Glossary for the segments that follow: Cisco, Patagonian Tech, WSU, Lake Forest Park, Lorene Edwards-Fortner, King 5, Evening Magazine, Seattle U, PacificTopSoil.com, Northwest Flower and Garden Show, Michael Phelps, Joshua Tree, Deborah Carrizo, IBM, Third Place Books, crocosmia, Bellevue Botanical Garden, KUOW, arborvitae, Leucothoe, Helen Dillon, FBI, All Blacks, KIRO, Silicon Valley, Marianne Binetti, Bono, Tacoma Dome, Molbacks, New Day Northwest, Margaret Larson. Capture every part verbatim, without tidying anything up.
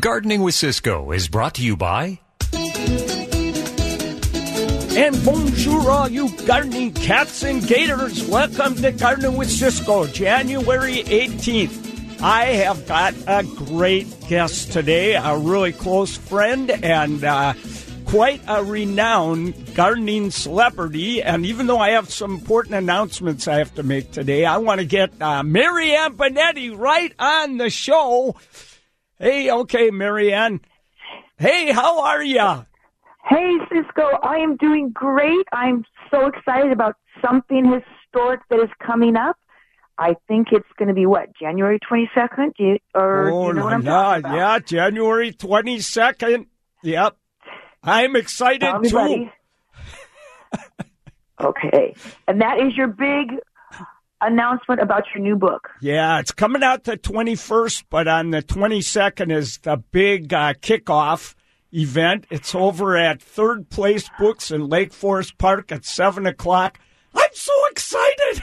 Gardening with Cisco is brought to you by... And bonjour all you gardening cats and gators. Welcome to Gardening with Cisco, January eighteenth. I have got a great guest today, a really close friend and uh, quite a renowned gardening celebrity. And even though I have some important announcements I have to make today, I want to get uh, Marianne Binetti right on the show. Hey, okay, Marianne. Hey, how are ya? Hey, Cisco, I am doing great. I'm so excited about something historic that is coming up. I think it's going to be, what, January twenty-second? You, or, oh, you know what I'm talking about? Yeah, January twenty-second. Yep. I'm excited, Everybody. too. Okay. And that is your big announcement about your new book. Yeah, it's coming out the twenty-first, but on the twenty-second is the big uh, kickoff event. It's over at Third Place Books in Lake Forest Park at seven o'clock. I'm so excited!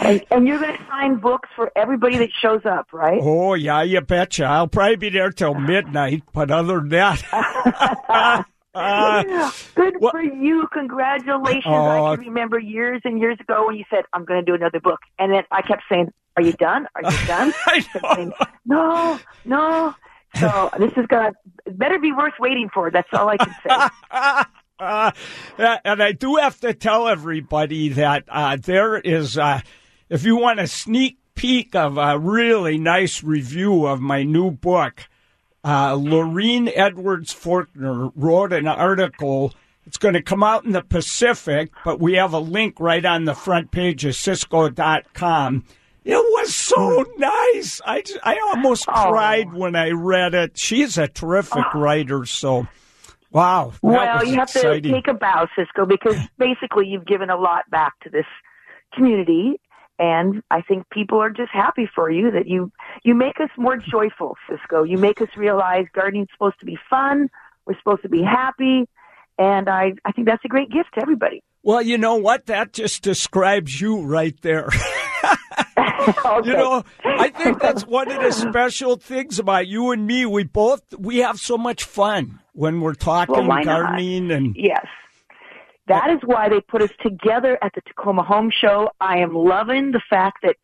and, and you're going to sign books for everybody that shows up, right? Oh, yeah, you betcha. I'll probably be there till midnight, but other than that... Uh, yeah. Good well, for you. Congratulations. Uh, I can remember years and years ago when you said, I'm going to do another book. And then I kept saying, are you done? Are you done? I kept saying, no, no. So this is going to better be worth waiting for. That's all I can say. uh, and I do have to tell everybody that uh, there is, uh, if you want a sneak peek of a really nice review of my new book, Uh, Lorene Edwards-Fortner wrote an article. It's going to come out in the Pacific, but we have a link right on the front page of Cisco dot com. It was so nice. I, I almost oh. cried when I read it. She's a terrific oh. writer, so wow. Well, you have exciting. to take a bow, Cisco, because basically you've given a lot back to this community. And I think people are just happy for you that you, you make us more joyful, Cisco. You make us realize gardening's supposed to be fun. We're supposed to be happy. And I, I think that's a great gift to everybody. Well, you know what? That just describes you right there. Okay. You know, I think that's one of the special things about you and me. We both, we have so much fun when we're talking well, gardening. Not? and Yes. That is why they put us together at the Tacoma Home Show. I am loving the fact that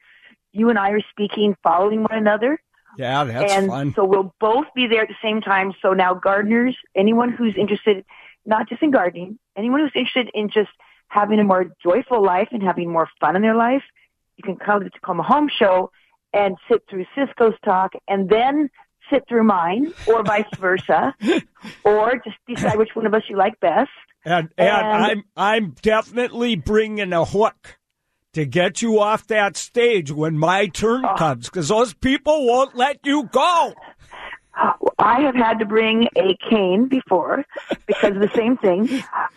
you and I are speaking, following one another. Yeah, that's and fun. And so we'll both be there at the same time. So now gardeners, anyone who's interested, not just in gardening, anyone who's interested in just having a more joyful life and having more fun in their life, you can come to the Tacoma Home Show and sit through Cisco's talk and then sit through mine or vice versa, or just decide which one of us you like best. And, and and I'm I'm definitely bringing a hook to get you off that stage when my turn uh, comes, because those people won't let you go. I have had to bring a cane before because of the same thing,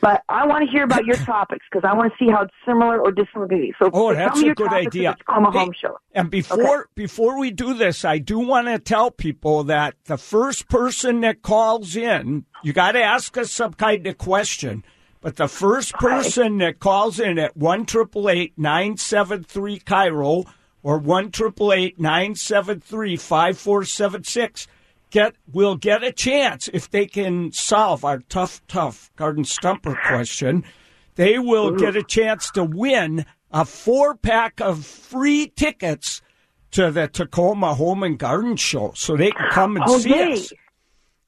but I want to hear about your topics because I want to see how similar or different it is. So oh, that's a good idea. Tacoma Home Show. And before okay. before we do this, I do want to tell people that the first person that calls in, you got to ask us some kind of question. But the first person okay. that calls in at one triple eight nine seven three KIRO or one triple eight nine seven three five four seven six. Get, we'll get a chance if they can solve our tough, tough garden stumper question. They will Ooh. get a chance to win a four-pack of free tickets to the Tacoma Home and Garden Show, so they can come and oh, see yay. us.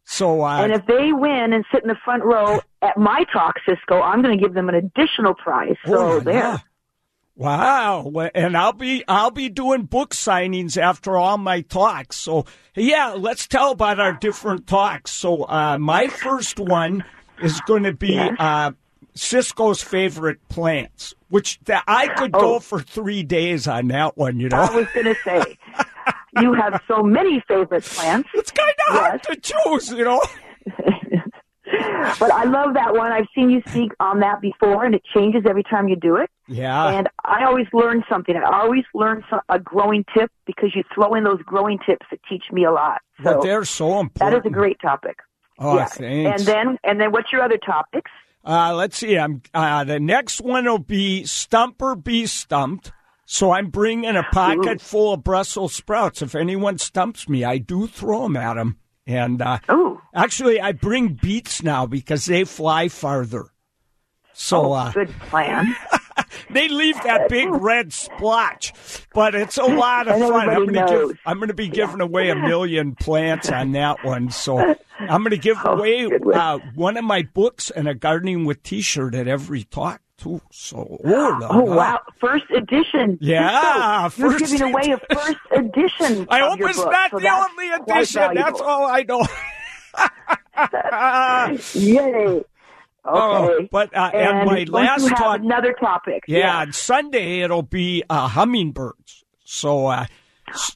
So, uh, and if they win and sit in the front row at my talk, Cisco, I'm going to give them an additional prize. So oh, there. Yeah. Wow, and I'll be I'll be doing book signings after all my talks. So, yeah, let's tell about our different talks. So, uh, my first one is going to be yes. uh, Cisco's favorite plants, which that I could oh. go for three days on that one, you know. I was going to say, you have so many favorite plants. It's kind of yes. hard to choose, you know. But I love that one. I've seen you speak on that before, and it changes every time you do it. Yeah. And I always learn something. I always learn some, a growing tip because you throw in those growing tips that teach me a lot. So but they're so important. That is a great topic. Oh, yeah. Thanks. And then, and then what's your other topics? Uh, let's see. I'm, uh, the next one will be Stumper Be Stumped. So I'm bringing a pocket Ooh. full of Brussels sprouts. If anyone stumps me, I do throw them at them. And uh, oh, actually, I bring beets now because they fly farther. So oh, uh, good plan. They leave that big red splotch, but it's a lot of fun. I'm gonna, give, I'm gonna be giving yeah. away a million plants on that one. So I'm gonna give oh, away uh, one of my books and a gardening with T-shirt at every talk too. So oh, oh wow, first edition. Yeah, so you're first giving away a first edition. I hope it's book, not so the only edition. That's all I know. Yay. Okay. Oh, but uh, and at my last talk, another topic. Yeah, yeah, on Sunday it'll be uh, hummingbirds. So, uh,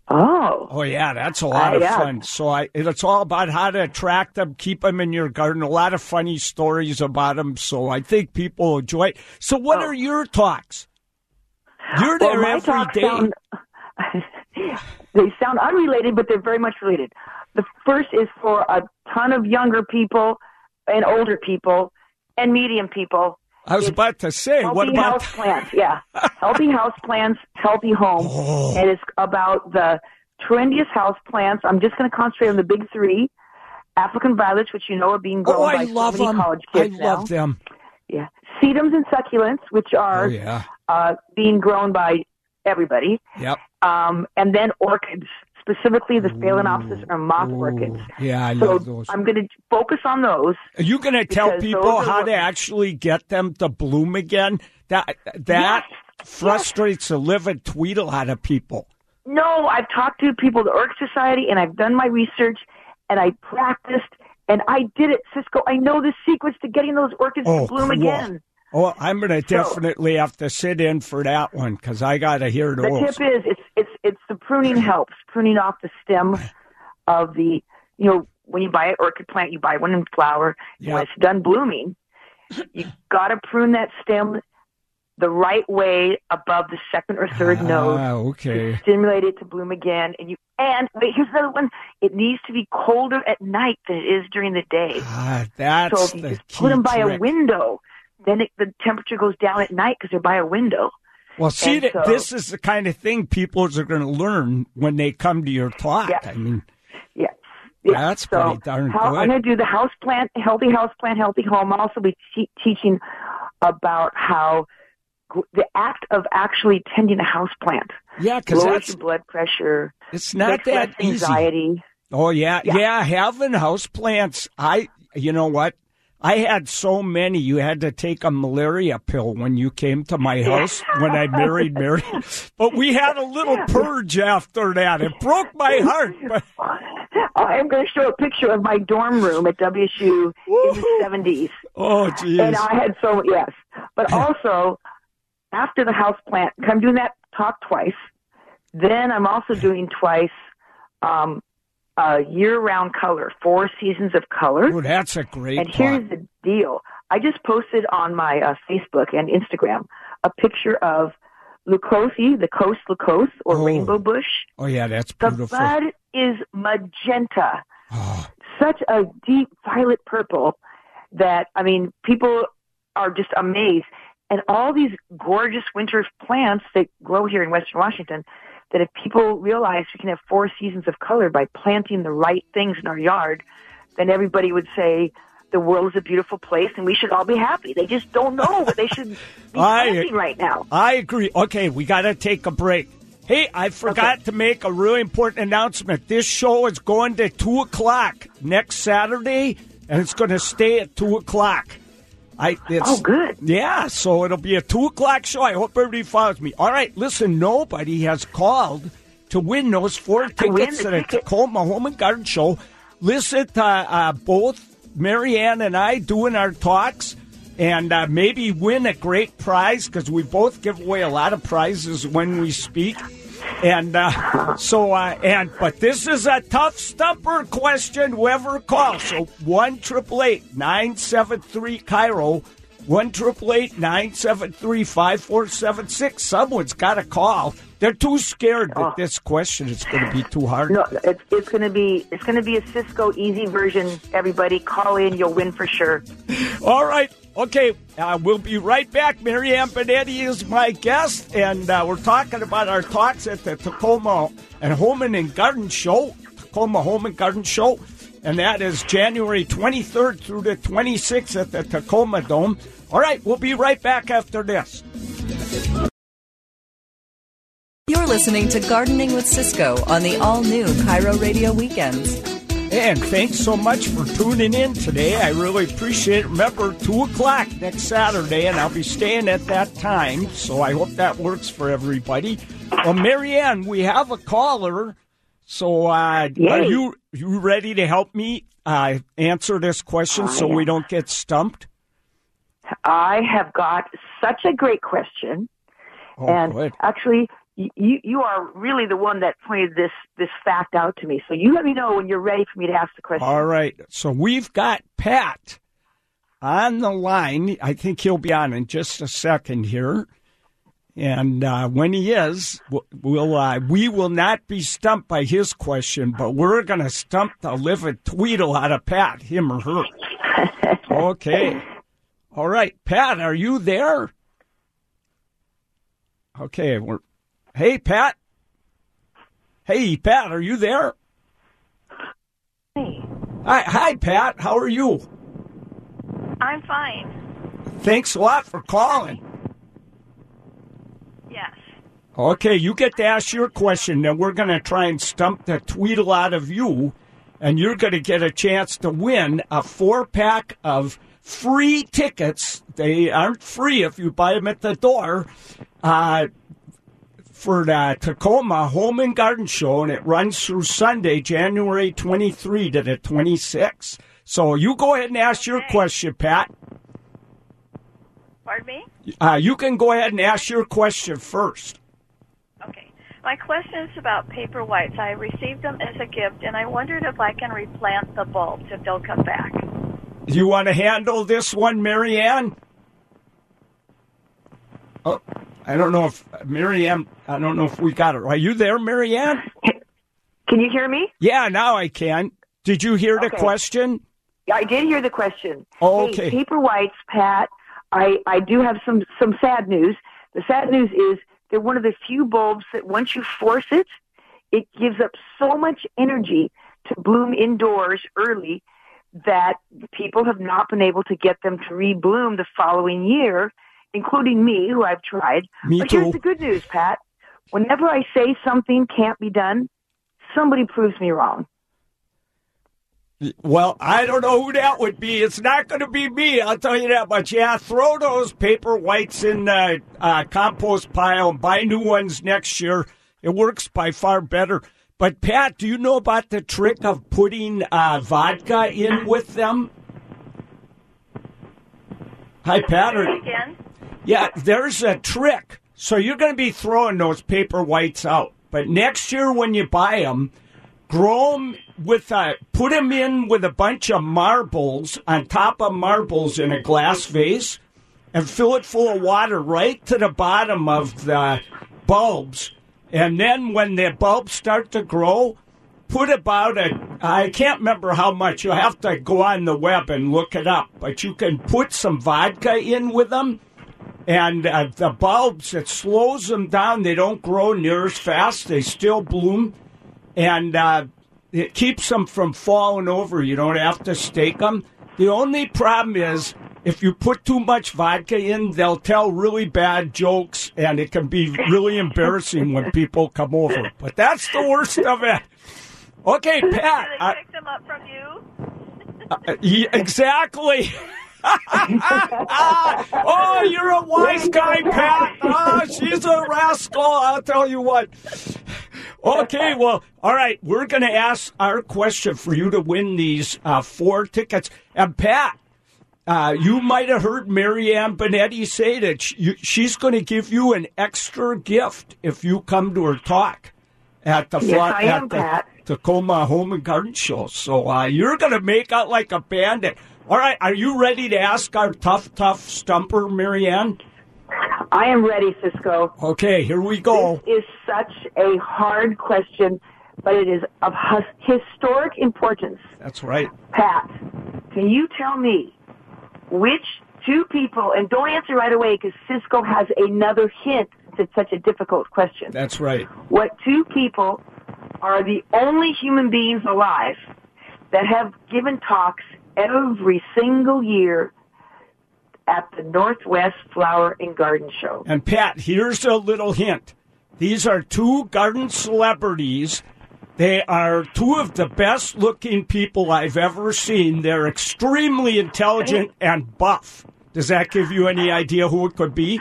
oh, oh yeah, that's a lot uh, of yeah. fun. So, I, it's all about how to attract them, keep them in your garden. A lot of funny stories about them. So, I think people will enjoy it. So, what oh. are your talks? You're well, there every day. Sound, they sound unrelated, but they're very much related. The first is for a ton of younger people and older people. And medium people. I was about to say, what about healthy houseplants? Yeah, healthy houseplants, healthy homes. Oh. And it's about the trendiest houseplants. I'm just going to concentrate on the big three: African violets, which you know are being grown oh, by so many them. college kids now. I love now. them. Yeah, sedums and succulents, which are oh, yeah. uh, being grown by everybody. Yep. Um, and then orchids, specifically the Phalaenopsis or moth ooh. orchids. Yeah, I so love those. I'm going to focus on those. Are you going to tell people how to actually get them to bloom again? That that yes, frustrates yes. the living tweedle out of people. No, I've talked to people at the Orchid Society, and I've done my research, and I practiced, and I did it, Cisco. I know the secrets to getting those orchids oh, to bloom cool. again. Oh, I'm going to definitely so, have to sit in for that one because I got to hear those. The tip is it's it's it's the pruning helps, pruning off the stem of the, you know, when you buy an orchid plant, you buy one in flower. Yep. When it's done blooming, you got to prune that stem the right way above the second or third ah, node. Okay. To stimulate it to bloom again. And you and wait, here's another one. It needs to be colder at night than it is during the day. Ah, that's so if you the just put them by trick. a window. Then it, the temperature goes down at night because they're by a window. Well, see, that, so, this is the kind of thing people are going to learn when they come to your talk. Yes, I mean, yes, yes. That's so pretty darn how, good. I'm going to do the house plant, healthy house plant, healthy home. I'll also be te- teaching about how the act of actually tending a house plant. Yeah, because lowers your blood pressure. It's not that easy. Anxiety. Oh yeah, yeah, yeah. Having house plants, I, you know what. I had so many, you had to take a malaria pill when you came to my house when I married Mary. But we had a little purge after that. It broke my heart. But... I'm going to show a picture of my dorm room at W S U Woo-hoo. in the seventies. Oh, geez. And I had so, yes. But also, after the house plant, I'm doing that talk twice. Then I'm also doing twice um Uh, year-round color, four seasons of color. Oh, that's a great And here's plot. the deal. I just posted on my uh, Facebook and Instagram a picture of Leucothoe, the coast leucothe, or oh. rainbow bush. Oh, yeah, that's beautiful. The bud is magenta. Oh. Such a deep violet purple that, I mean, people are just amazed. And all these gorgeous winter plants that grow here in Western Washington, that if people realize we can have four seasons of color by planting the right things in our yard, then everybody would say the world is a beautiful place and we should all be happy. They just don't know what they should be planting right now. I agree. Okay, we got to take a break. Hey, I forgot okay. to make a really important announcement. This show is going to two o'clock next Saturday, and it's going to stay at two o'clock. I, it's, oh, good. Yeah, so it'll be a two o'clock show. I hope everybody follows me. All right, listen, nobody has called to win those four tickets to the Tacoma Home and Garden Show. Listen to uh, both Marianne and I doing our talks and uh, maybe win a great prize because we both give away a lot of prizes when we speak. And uh, so, uh, and but this is a tough stumper question, whoever calls. So, one triple eight nine seven three K I R O, one triple eight nine seven three five four seven six. Someone's got to call. They're too scared that this question is going to be too hard. No, it's, it's going to be it's going to be a Cisco easy version. Everybody, call in. You'll win for sure. All right. Okay, uh, we'll be right back. Marianne Binetti is my guest, and uh, we're talking about our talks at the Tacoma and Home and Garden Show, Tacoma Home and Garden Show, and that is January twenty-third through the twenty-sixth at the Tacoma Dome. All right, we'll be right back after this. You're listening to Gardening with Cisco on the all-new KIRO Radio Weekends. And thanks so much for tuning in today. I really appreciate it. Remember, two o'clock next Saturday, and I'll be staying at that time, so I hope that works for everybody. Well, Marianne, we have a caller, so uh, are you, you ready to help me uh, answer this question so we don't get stumped? I have got such a great question. Oh, and good. Actually, You, you are really the one that pointed this, this fact out to me. So you let me know when you're ready for me to ask the question. All right. So we've got Pat on the line. I think he'll be on in just a second here. And uh, when he is, we'll, uh, we will not be stumped by his question, but we're going to stump the livid Tweedle out of Pat, him or her. Okay. All right. Pat, are you there? Okay. We're... Hey, Pat. Hey, Pat, are you there? Hey. Hi, hi, Pat. How are you? I'm fine. Thanks a lot for calling. Yes. Okay, you get to ask your question, then we're going to try and stump the Tweedle out of you, and you're going to get a chance to win a four-pack of free tickets. They aren't free if you buy them at the door. Uh... for the Tacoma Home and Garden Show, and it runs through Sunday, January twenty-third to the twenty-sixth. So you go ahead and ask your okay. question, Pat. Pardon me? Uh, you can go ahead and ask your question first. Okay. My question is about paper whites. I received them as a gift, and I wondered if I can replant the bulbs, if they'll come back. Do you want to handle this one, Marianne? Oh. I don't know if Marianne, I don't know if we got it. Are you there, Marianne? Can you hear me? Yeah, now I can. Did you hear the okay. question? Yeah, I did hear the question. Oh, okay. Hey, paper whites, Pat, I, I do have some, some sad news. The sad news is they're one of the few bulbs that once you force it, it gives up so much energy to bloom indoors early that people have not been able to get them to rebloom the following year, including me, who I've tried. Me but here's too. The good news, Pat. Whenever I say something can't be done, somebody proves me wrong. Well, I don't know who that would be. It's not going to be me, I'll tell you that much. Yeah, throw those paper whites in the uh, compost pile and buy new ones next year. It works by far better. But, Pat, do you know about the trick of putting uh, vodka in with them? Hi, Pat. Or... Again? Yeah, there's a trick. So you're going to be throwing those paper whites out. But next year when you buy them, grow them with a, put them in with a bunch of marbles on top of marbles in a glass vase and fill it full of water right to the bottom of the bulbs. And then when the bulbs start to grow, put about a, I can't remember how much. You'll have to go on the web and look it up. But you can put some vodka in with them. And uh, the bulbs, it slows them down. They don't grow near as fast. They still bloom. And uh, it keeps them from falling over. You don't have to stake them. The only problem is if you put too much vodka in, they'll tell really bad jokes. And it can be really embarrassing when people come over. But that's the worst of it. Okay, Pat. Do they pick I, them up from you? uh, yeah, exactly. Oh, you're a wise guy, Pat. Oh, she's a rascal, I'll tell you what. Okay, well, all right, we're going to ask our question for you to win these uh, four tickets. And, Pat, uh, you might have heard Marianne Binetti say that she, she's going to give you an extra gift if you come to her talk at the yes, front, I at am, the Pat. Tacoma Home and Garden Show. So uh, you're going to make out like a bandit. All right, are you ready to ask our tough, tough stumper, Marianne? I am ready, Cisco. Okay, here we go. This is such a hard question, but it is of historic importance. That's right. Pat, can you tell me which two people, and don't answer right away because Cisco has another hint since it's such a difficult question. That's right. What two people are the only human beings alive that have given talks every single year at the Northwest Flower and Garden Show. And Pat, here's a little hint. These are two garden celebrities. They are two of the best-looking people I've ever seen. They're extremely intelligent and buff. Does that give you any idea who it could be?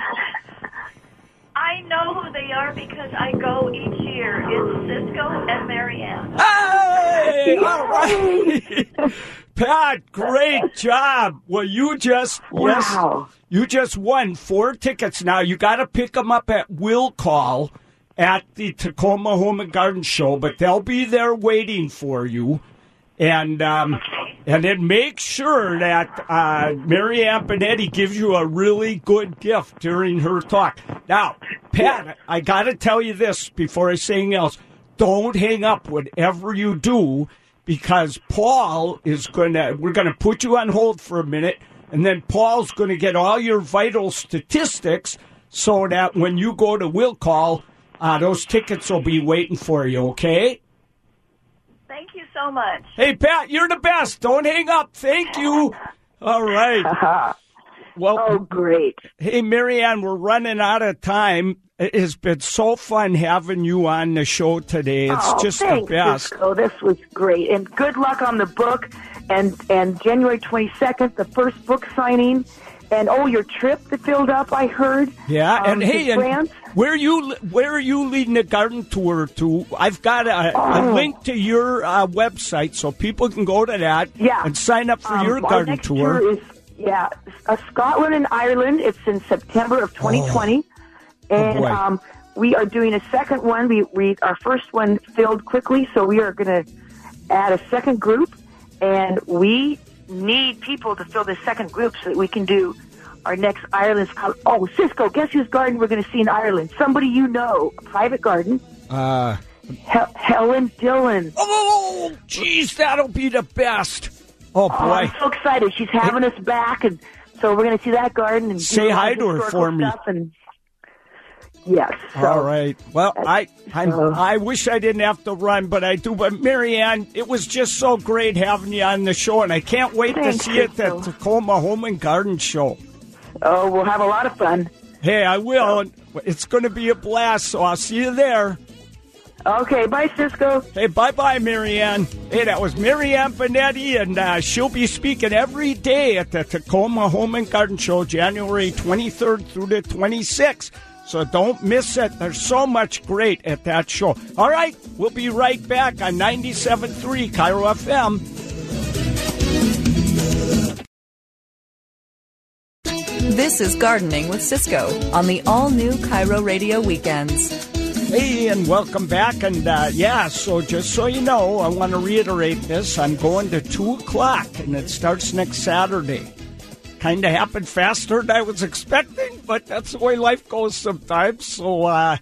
I know who they are because I go each year. It's Cisco and Marianne. Hey! All right! Pat, great job. Well, you just wow. yes, you just won four tickets. Now you got to pick them up at Will Call at the Tacoma Home and Garden Show, but they'll be there waiting for you. And um, okay. and then make sure that uh, Marianne Binetti gives you a really good gift during her talk. Now, Pat, I got to tell you this before I say anything else. Don't hang up whatever you do, because Paul is going to, we're going to put you on hold for a minute, and then Paul's going to get all your vital statistics so that when you go to Will Call, uh, those tickets will be waiting for you, okay? Thank you so much. Hey, Pat, you're the best. Don't hang up. Thank you. All right. Well, oh, great. Hey, Marianne, we're running out of time. It has been so fun having you on the show today. It's oh, just thanks, the best. Oh, this was great. And good luck on the book. And and January twenty-second, the first book signing. And, oh, your trip that filled up, I heard. Yeah, um, and, hey, and where, you, where are you leading a garden tour to? I've got a, oh. a link to your uh, website so people can go to that yeah. and sign up for um, your garden tour. tour is, yeah, uh, Scotland and Ireland. It's in September of twenty twenty. Oh. And um, we are doing a second one. We, we our first one filled quickly, so we are going to add a second group. And we need people to fill this second group so that we can do our next Ireland's. Oh, Cisco, guess whose garden we're going to see in Ireland? Somebody you know, a private garden. Uh, he- Helen Dillon. Oh, geez, that'll be the best. Oh, boy. Oh, I'm so excited. She's having us back, and so we're going to see that garden. And say hi to her for me. And, yes. So. All right. Well, I I'm, I wish I didn't have to run, but I do. But Marianne, it was just so great having you on the show, and I can't wait Thanks, to see you at the Tacoma Home and Garden Show. Oh, we'll have a lot of fun. Hey, I will. So. It's going to be a blast, so I'll see you there. Okay, bye, Cisco. Hey, bye-bye, Marianne. Hey, that was Marianne Binetti, and uh, she'll be speaking every day at the Tacoma Home and Garden Show, January twenty-third through the twenty-sixth. So don't miss it. There's so much great at that show. All right, we'll be right back on ninety-seven point three K I R O F M. This is Gardening with Cisco on the all-new K I R O Radio Weekends. Hey, and welcome back. And, uh, yeah, so just so you know, I want to reiterate this. I'm going to two o'clock, and it starts next Saturday. Kind of happened faster than I was expecting, but that's the way life goes sometimes. So uh,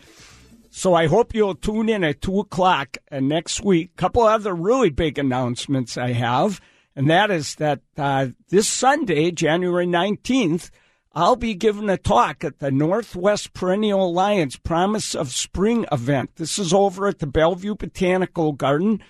so I hope you'll tune in at two o'clock and next week. A couple other really big announcements I have, and that is that uh, this Sunday, January nineteenth, I'll be giving a talk at the Northwest Perennial Alliance Promise of Spring event. This is over at the Bellevue Botanical Garden.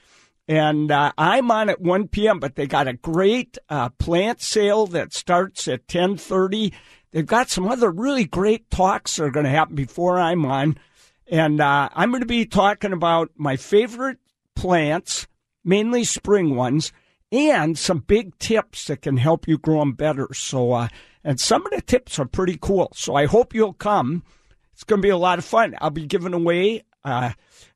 And uh, I'm on at one p.m., but they got a great uh, plant sale that starts at ten thirty. They've got some other really great talks that are going to happen before I'm on. And uh, I'm going to be talking about my favorite plants, mainly spring ones, and some big tips that can help you grow them better. So, uh, and some of the tips are pretty cool. So I hope you'll come. It's going to be a lot of fun. I'll be giving away uh,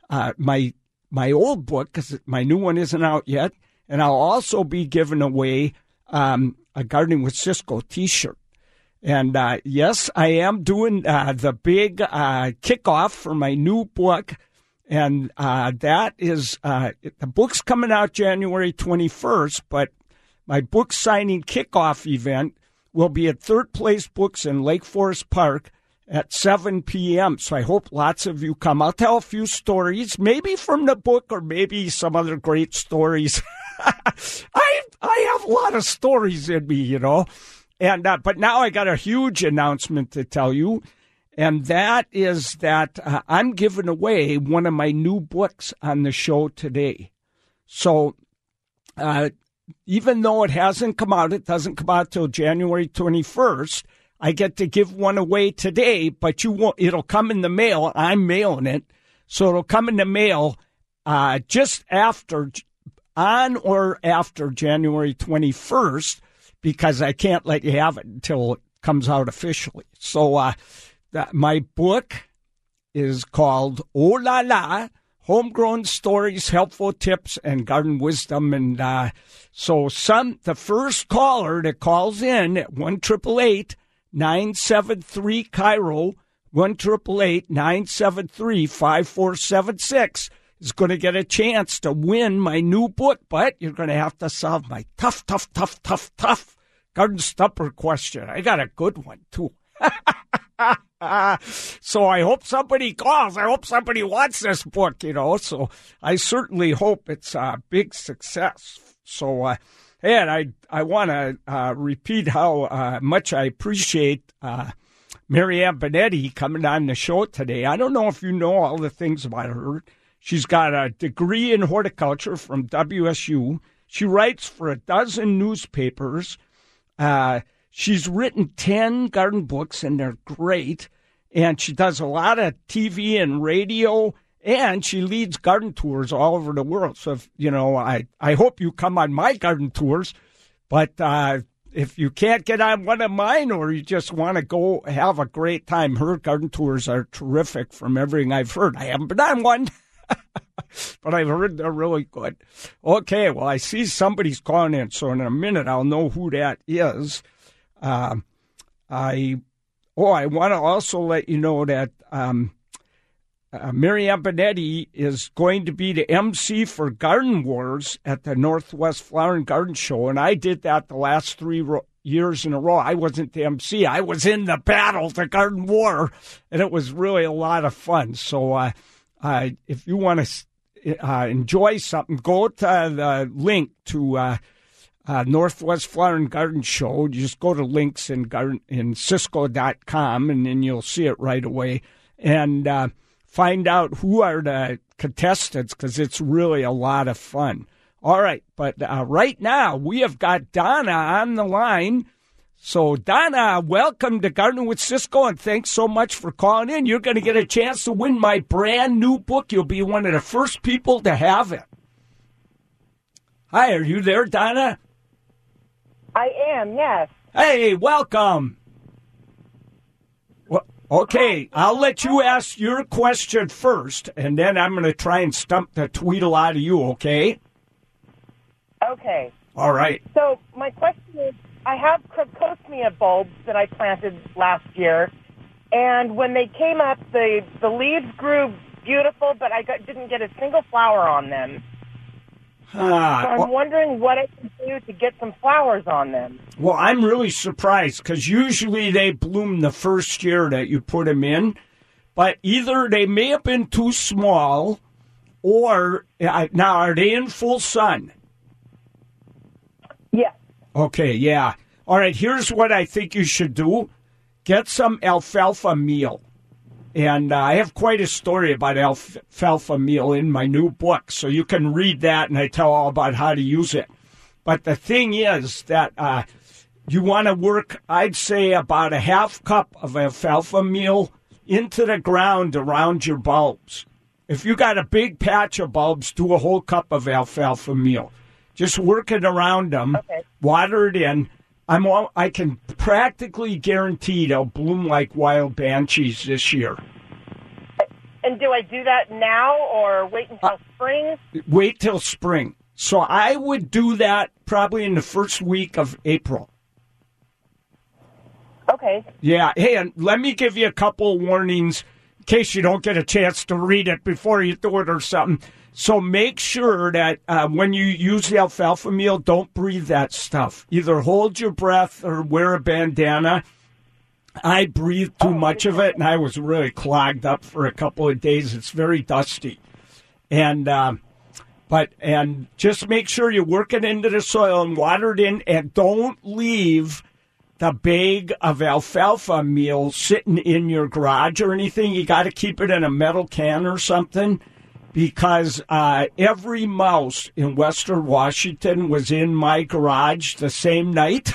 uh, my my old book, because my new one isn't out yet, and I'll also be giving away um, a Gardening with Cisco T-shirt. And, uh, yes, I am doing uh, the big uh, kickoff for my new book, and uh, that is, uh, the book's coming out January twenty-first, but my book signing kickoff event will be at Third Place Books in Lake Forest Park, at seven p.m., so I hope lots of you come. I'll tell a few stories, maybe from the book or maybe some other great stories. I I have a lot of stories in me, you know. And uh, but now I got a huge announcement to tell you, and that is that uh, I'm giving away one of my new books on the show today. So uh, even though it hasn't come out, it doesn't come out till January twenty-first. I get to give one away today, but you won't. It'll come in the mail. I'm mailing it, so it'll come in the mail uh, just after, on or after January twenty-first, because I can't let you have it until it comes out officially. So uh, that, my book is called Oh La La, Homegrown Stories, Helpful Tips, and Garden Wisdom. And uh, so some the first caller that calls in at one eight eight eight nine seven three K I R O, one eight eight eight nine seven three five four seven six, is going to get a chance to win my new book, but you're going to have to solve my tough, tough, tough, tough, tough garden stumper question. I got a good one, too. Uh, so I hope somebody calls. I hope somebody wants this book, you know. So I certainly hope it's a big success. So, uh, and I I want to uh, repeat how uh, much I appreciate uh, Marianne Binetti coming on the show today. I don't know if you know all the things about her. She's got a degree in horticulture from W S U. She writes for a dozen newspapers. Uh, she's written ten garden books, and they're great. And she does a lot of T V and radio, and she leads garden tours all over the world. So, if, you know, I, I hope you come on my garden tours. But uh, if you can't get on one of mine, or you just want to go have a great time, her garden tours are terrific from everything I've heard. I haven't been on one, but I've heard they're really good. Okay, well, I see somebody's calling in, so in a minute I'll know who that is. Uh, I oh, I want to also let you know that um, uh, Marianne Binetti is going to be the M C for Garden Wars at the Northwest Flower and Garden Show, and I did that the last three ro- years in a row. I wasn't the M C; I was in the battle, the Garden War, and it was really a lot of fun. So, uh, uh, if you want to uh, enjoy something, go to the link to. Uh, Uh, Northwest Flower and Garden Show. You just go to links in, garden, in Cisco dot com, and then you'll see it right away. And uh, find out who are the contestants, because it's really a lot of fun. All right, but uh, right now we have got Donna on the line. So, Donna, welcome to Garden with Cisco, and thanks so much for calling in. You're going to get a chance to win my brand new book. You'll be one of the first people to have it. Hi, are you there, Donna? I am, yes. Hey, welcome. Well, okay, I'll let you ask your question first, and then I'm going to try and stump the Tweedle out of you, okay? Okay. All right. So my question is, I have crocosmia bulbs that I planted last year, and when they came up, the, the leaves grew beautiful, but I got, didn't get a single flower on them. Ah, so I'm well, wondering what I can do to get some flowers on them. Well, I'm really surprised because usually they bloom the first year that you put them in. But either they may have been too small or... Now, are they in full sun? Yeah. Okay, yeah. All right, here's what I think you should do. Get some alfalfa meal. And uh, I have quite a story about alfalfa meal in my new book, so you can read that, and I tell all about how to use it. But the thing is that uh, you want to work, I'd say, about a half cup of alfalfa meal into the ground around your bulbs. If you got a big patch of bulbs, do a whole cup of alfalfa meal. Just work it around them, okay. Water it in. I'm all, I can practically guarantee they'll bloom like wild banshees this year. And do I do that now or wait until uh, spring? Wait till spring. So I would do that probably in the first week of April. Okay. Yeah. Hey, and let me give you a couple warnings in case you don't get a chance to read it before you do it or something. So make sure that uh, when you use the alfalfa meal, don't breathe that stuff. Either hold your breath or wear a bandana. I breathed too much of it, and I was really clogged up for a couple of days. It's very dusty. And uh, but and just make sure you work it into the soil and water it in, and don't leave the bag of alfalfa meal sitting in your garage or anything. You got to keep it in a metal can or something. because uh, every mouse in Western Washington was in my garage the same night.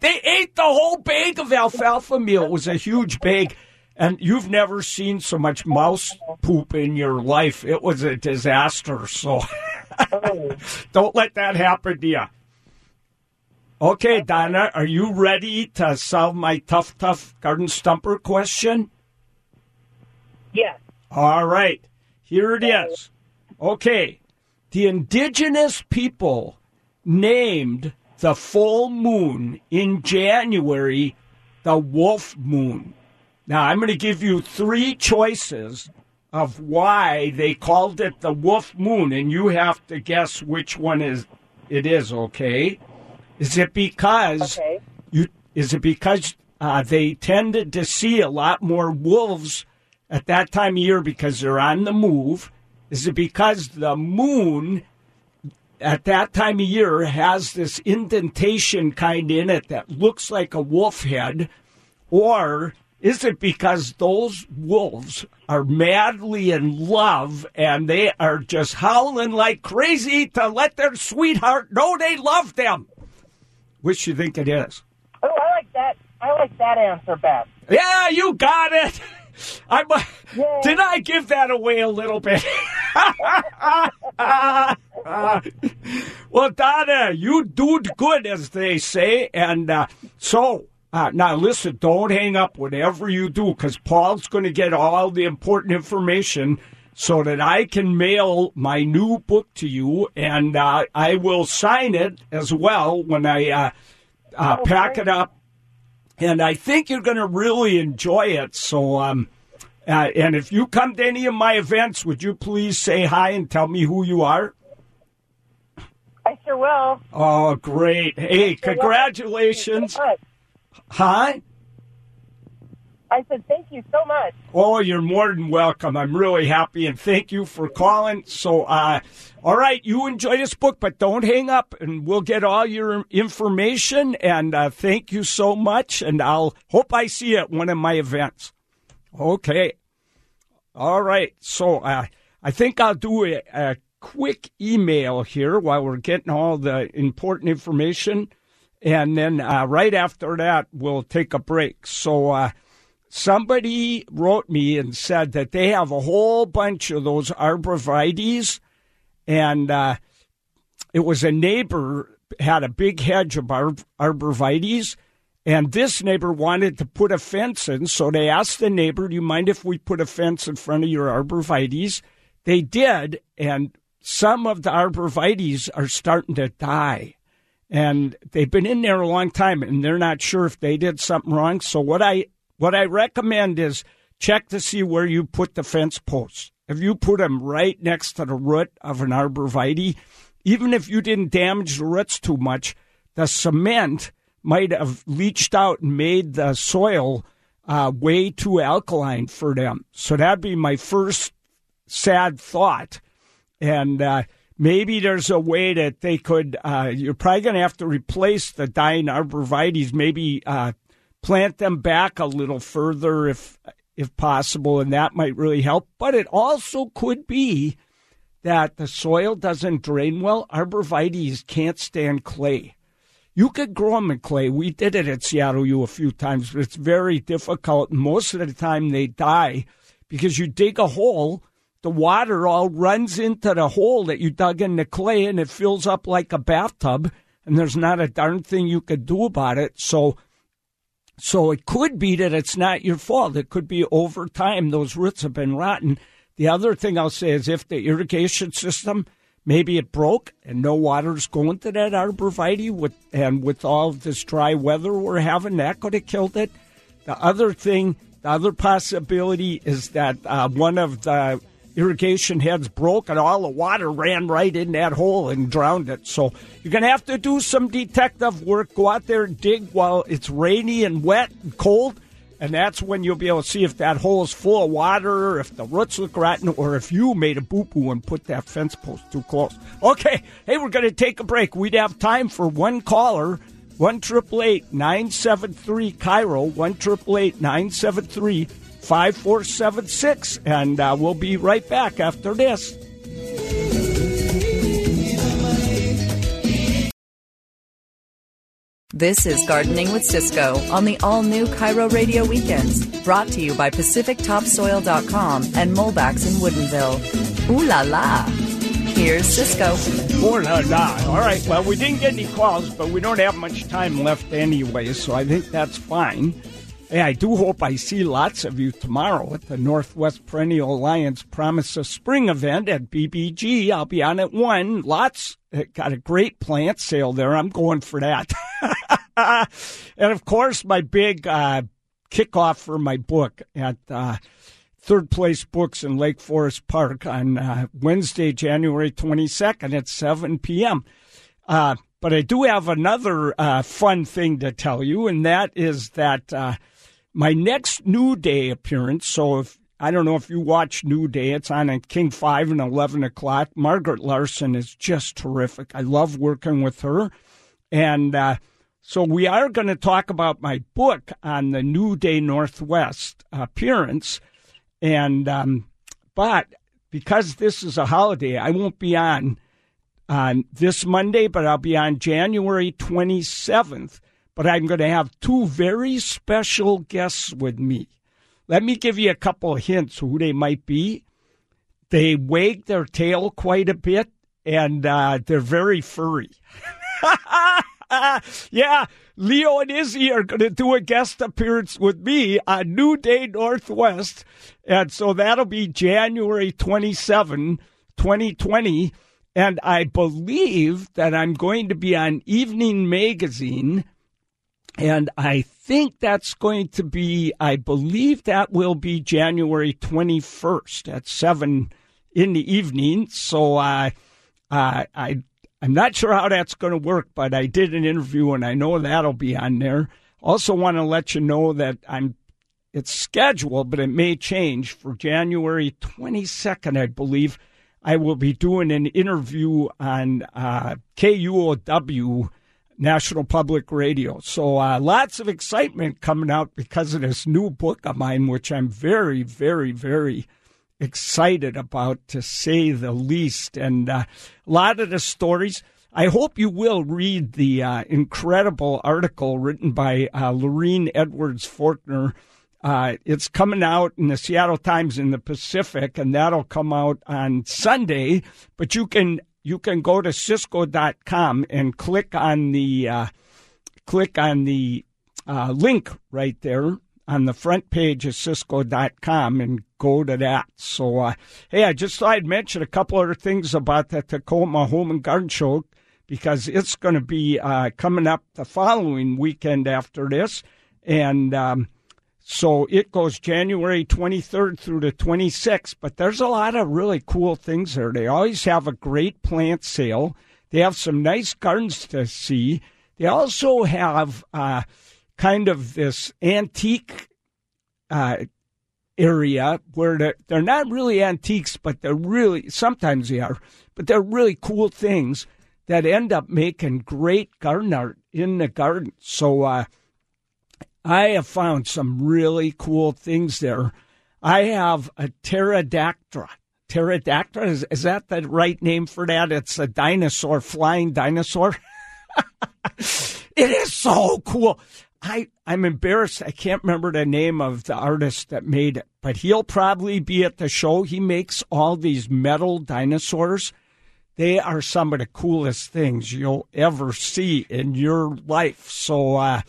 They ate the whole bag of alfalfa meal. It was a huge bag. And you've never seen so much mouse poop in your life. It was a disaster. So don't let that happen to you. Okay, Donna, are you ready to solve my tough, tough garden stumper question? Yes. All right. Here it is. Okay. The indigenous people named the full moon in January the wolf moon. Now, I'm going to give you three choices of why they called it the wolf moon, and you have to guess which one is it is, okay? Is it because okay. you? Is it because uh, they tended to see a lot more wolves at that time of year because they're on the move? Is it because the moon at that time of year has this indentation kind in it that looks like a wolf head? Or is it because those wolves are madly in love and they are just howling like crazy to let their sweetheart know they love them? Which you think it is? Oh, I like that. I like that answer, Beth. Yeah, you got it. I'm, yeah. Did I give that away a little bit? uh, well, Donna, you dood good, as they say. And uh, so, uh, now listen, don't hang up whatever you do, because Paul's going to get all the important information so that I can mail my new book to you, and uh, I will sign it as well when I uh, uh, oh, pack great. it up. And I think you're going to really enjoy it. So, um, uh, and if you come to any of my events, would you please say hi and tell me who you are? I sure will. Oh, great. Hey, sure congratulations. Hi. Huh? I said, thank you so much. Oh, you're more than welcome. I'm really happy, and thank you for calling. So, uh, all right, you enjoy this book, but don't hang up, and we'll get all your information. And uh, thank you so much, and I'll hope I see you at one of my events. Okay. All right. So uh, I think I'll do a, a quick email here while we're getting all the important information. And then uh, right after that, we'll take a break. So, uh somebody wrote me and said that they have a whole bunch of those arborvitaes, and uh, it was a neighbor had a big hedge of ar- arborvitaes, and this neighbor wanted to put a fence in, so they asked the neighbor, do you mind if we put a fence in front of your arborvitaes? They did, and some of the arborvitaes are starting to die. And they've been in there a long time, and they're not sure if they did something wrong, so what I... What I recommend is check to see where you put the fence posts. If you put them right next to the root of an arborvitae, even if you didn't damage the roots too much, the cement might have leached out and made the soil uh, way too alkaline for them. So that'd be my first sad thought. And uh, maybe there's a way that they could, uh, you're probably going to have to replace the dying arborvitaes, maybe uh plant them back a little further if if possible, and that might really help. But it also could be that the soil doesn't drain well. Arborvitaes can't stand clay. You could grow them in clay. We did it at Seattle U a few times, but it's very difficult. Most of the time they die because you dig a hole, the water all runs into the hole that you dug in the clay, and it fills up like a bathtub, and there's not a darn thing you could do about it. So... So it could be that it's not your fault. It could be over time those roots have been rotten. The other thing I'll say is if the irrigation system, maybe it broke and no water's going to that arborvitae, with, and with all this dry weather we're having, that could have killed it. The other thing, the other possibility is that uh, one of the irrigation heads broke and all the water ran right in that hole and drowned it. So you're going to have to do some detective work. Go out there and dig while it's rainy and wet and cold, and that's when you'll be able to see if that hole is full of water, or if the roots look rotten, or if you made a boo-boo and put that fence post too close. Okay, hey, we're going to take a break. We'd have time for one caller, one eight eight eight, nine seven three, K I R O, one eight eight eight, nine seven three, K I R O. five four seven six, and uh, we'll be right back after this. This is Gardening with Cisco on the all-new KIRO Radio Weekends, brought to you by Pacific Top Soil dot com and Molbacks in Woodenville. Ooh la la! Here's Cisco. Ooh la la! All right, well, we didn't get any calls, but we don't have much time left anyway, so I think that's fine. Hey, I do hope I see lots of you tomorrow at the Northwest Perennial Alliance Promise of Spring event at B B G. I'll be on at one. Lots. Got a great plant sale there. I'm going for that. And, of course, my big uh, kickoff for my book at uh, Third Place Books in Lake Forest Park on uh, Wednesday, January twenty-second at seven p.m. Uh, but I do have another uh, fun thing to tell you, and that is that uh, my next New Day appearance, so if I don't know if you watch New Day, it's on at King five and eleven o'clock. Margaret Larson is just terrific. I love working with her. And uh, so we are going to talk about my book on the New Day Northwest appearance. And um, but because this is a holiday, I won't be on on this Monday, but I'll be on January twenty-seventh. But I'm going to have two very special guests with me. Let me give you a couple of hints who they might be. They wag their tail quite a bit, and uh, they're very furry. Yeah, Leo and Izzy are going to do a guest appearance with me on New Day Northwest, and so that'll be January twenty-seventh, twenty twenty, and I believe that I'm going to be on Evening Magazine. And I think that's going to be, I believe that will be January twenty-first at seven in the evening. So uh, uh, I, I'm not sure how that's going to work, but I did an interview and I know that'll be on there. Also want to let you know that I'm it's scheduled, but it may change for January twenty-second, I believe. I will be doing an interview on uh, K U O W, National Public Radio. So uh, lots of excitement coming out because of this new book of mine, which I'm very, very, very excited about, to say the least. And uh, a lot of the stories. I hope you will read the uh, incredible article written by uh, Lorene Edwards-Fortner. Uh, it's coming out in the Seattle Times in the Pacific, and that'll come out on Sunday. But you can You can go to cisco dot com and click on the uh, click on the uh, link right there on the front page of cisco dot com and go to that. So, uh, hey, I just thought I'd mention a couple other things about the Tacoma Home and Garden Show, because it's going to be uh, coming up the following weekend after this. And um, so it goes January twenty-third through the twenty-sixth, but there's a lot of really cool things there. They always have a great plant sale. They have some nice gardens to see. They also have uh, kind of this antique uh, area where they're, they're not really antiques, but they're really, sometimes they are, but they're really cool things that end up making great garden art in the garden. So, uh, I have found some really cool things there. I have a pterodactyla. Pterodactyla, is, is that the right name for that? It's a dinosaur, flying dinosaur. It is so cool. I, I'm embarrassed. I can't remember the name of the artist that made it, but he'll probably be at the show. He makes all these metal dinosaurs. They are some of the coolest things you'll ever see in your life. So, uh,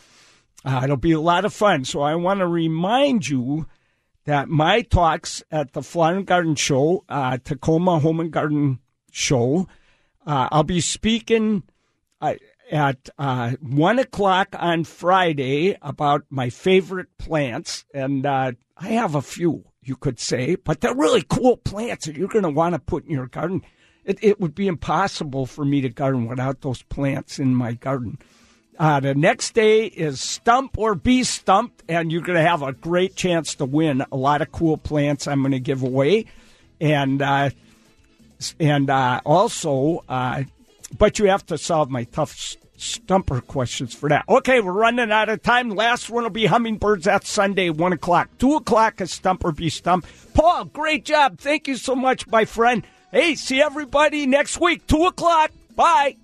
Uh, it'll be a lot of fun. So I want to remind you that my talks at the Flower and Garden Show, uh, Tacoma Home and Garden Show, uh, I'll be speaking uh, at uh, one o'clock on Friday about my favorite plants. And uh, I have a few, you could say, but they're really cool plants that you're going to want to put in your garden. It, it would be impossible for me to garden without those plants in my garden. Uh, the next day is Stump or Be Stumped, and you're going to have a great chance to win a lot of cool plants I'm going to give away. And uh, and uh, also, uh, but you have to solve my tough stumper questions for that. Okay, we're running out of time. Last one will be Hummingbirds. That's Sunday, one o'clock. two o'clock is Stump or Be Stumped. Paul, great job. Thank you so much, my friend. Hey, see everybody next week, two o'clock. Bye.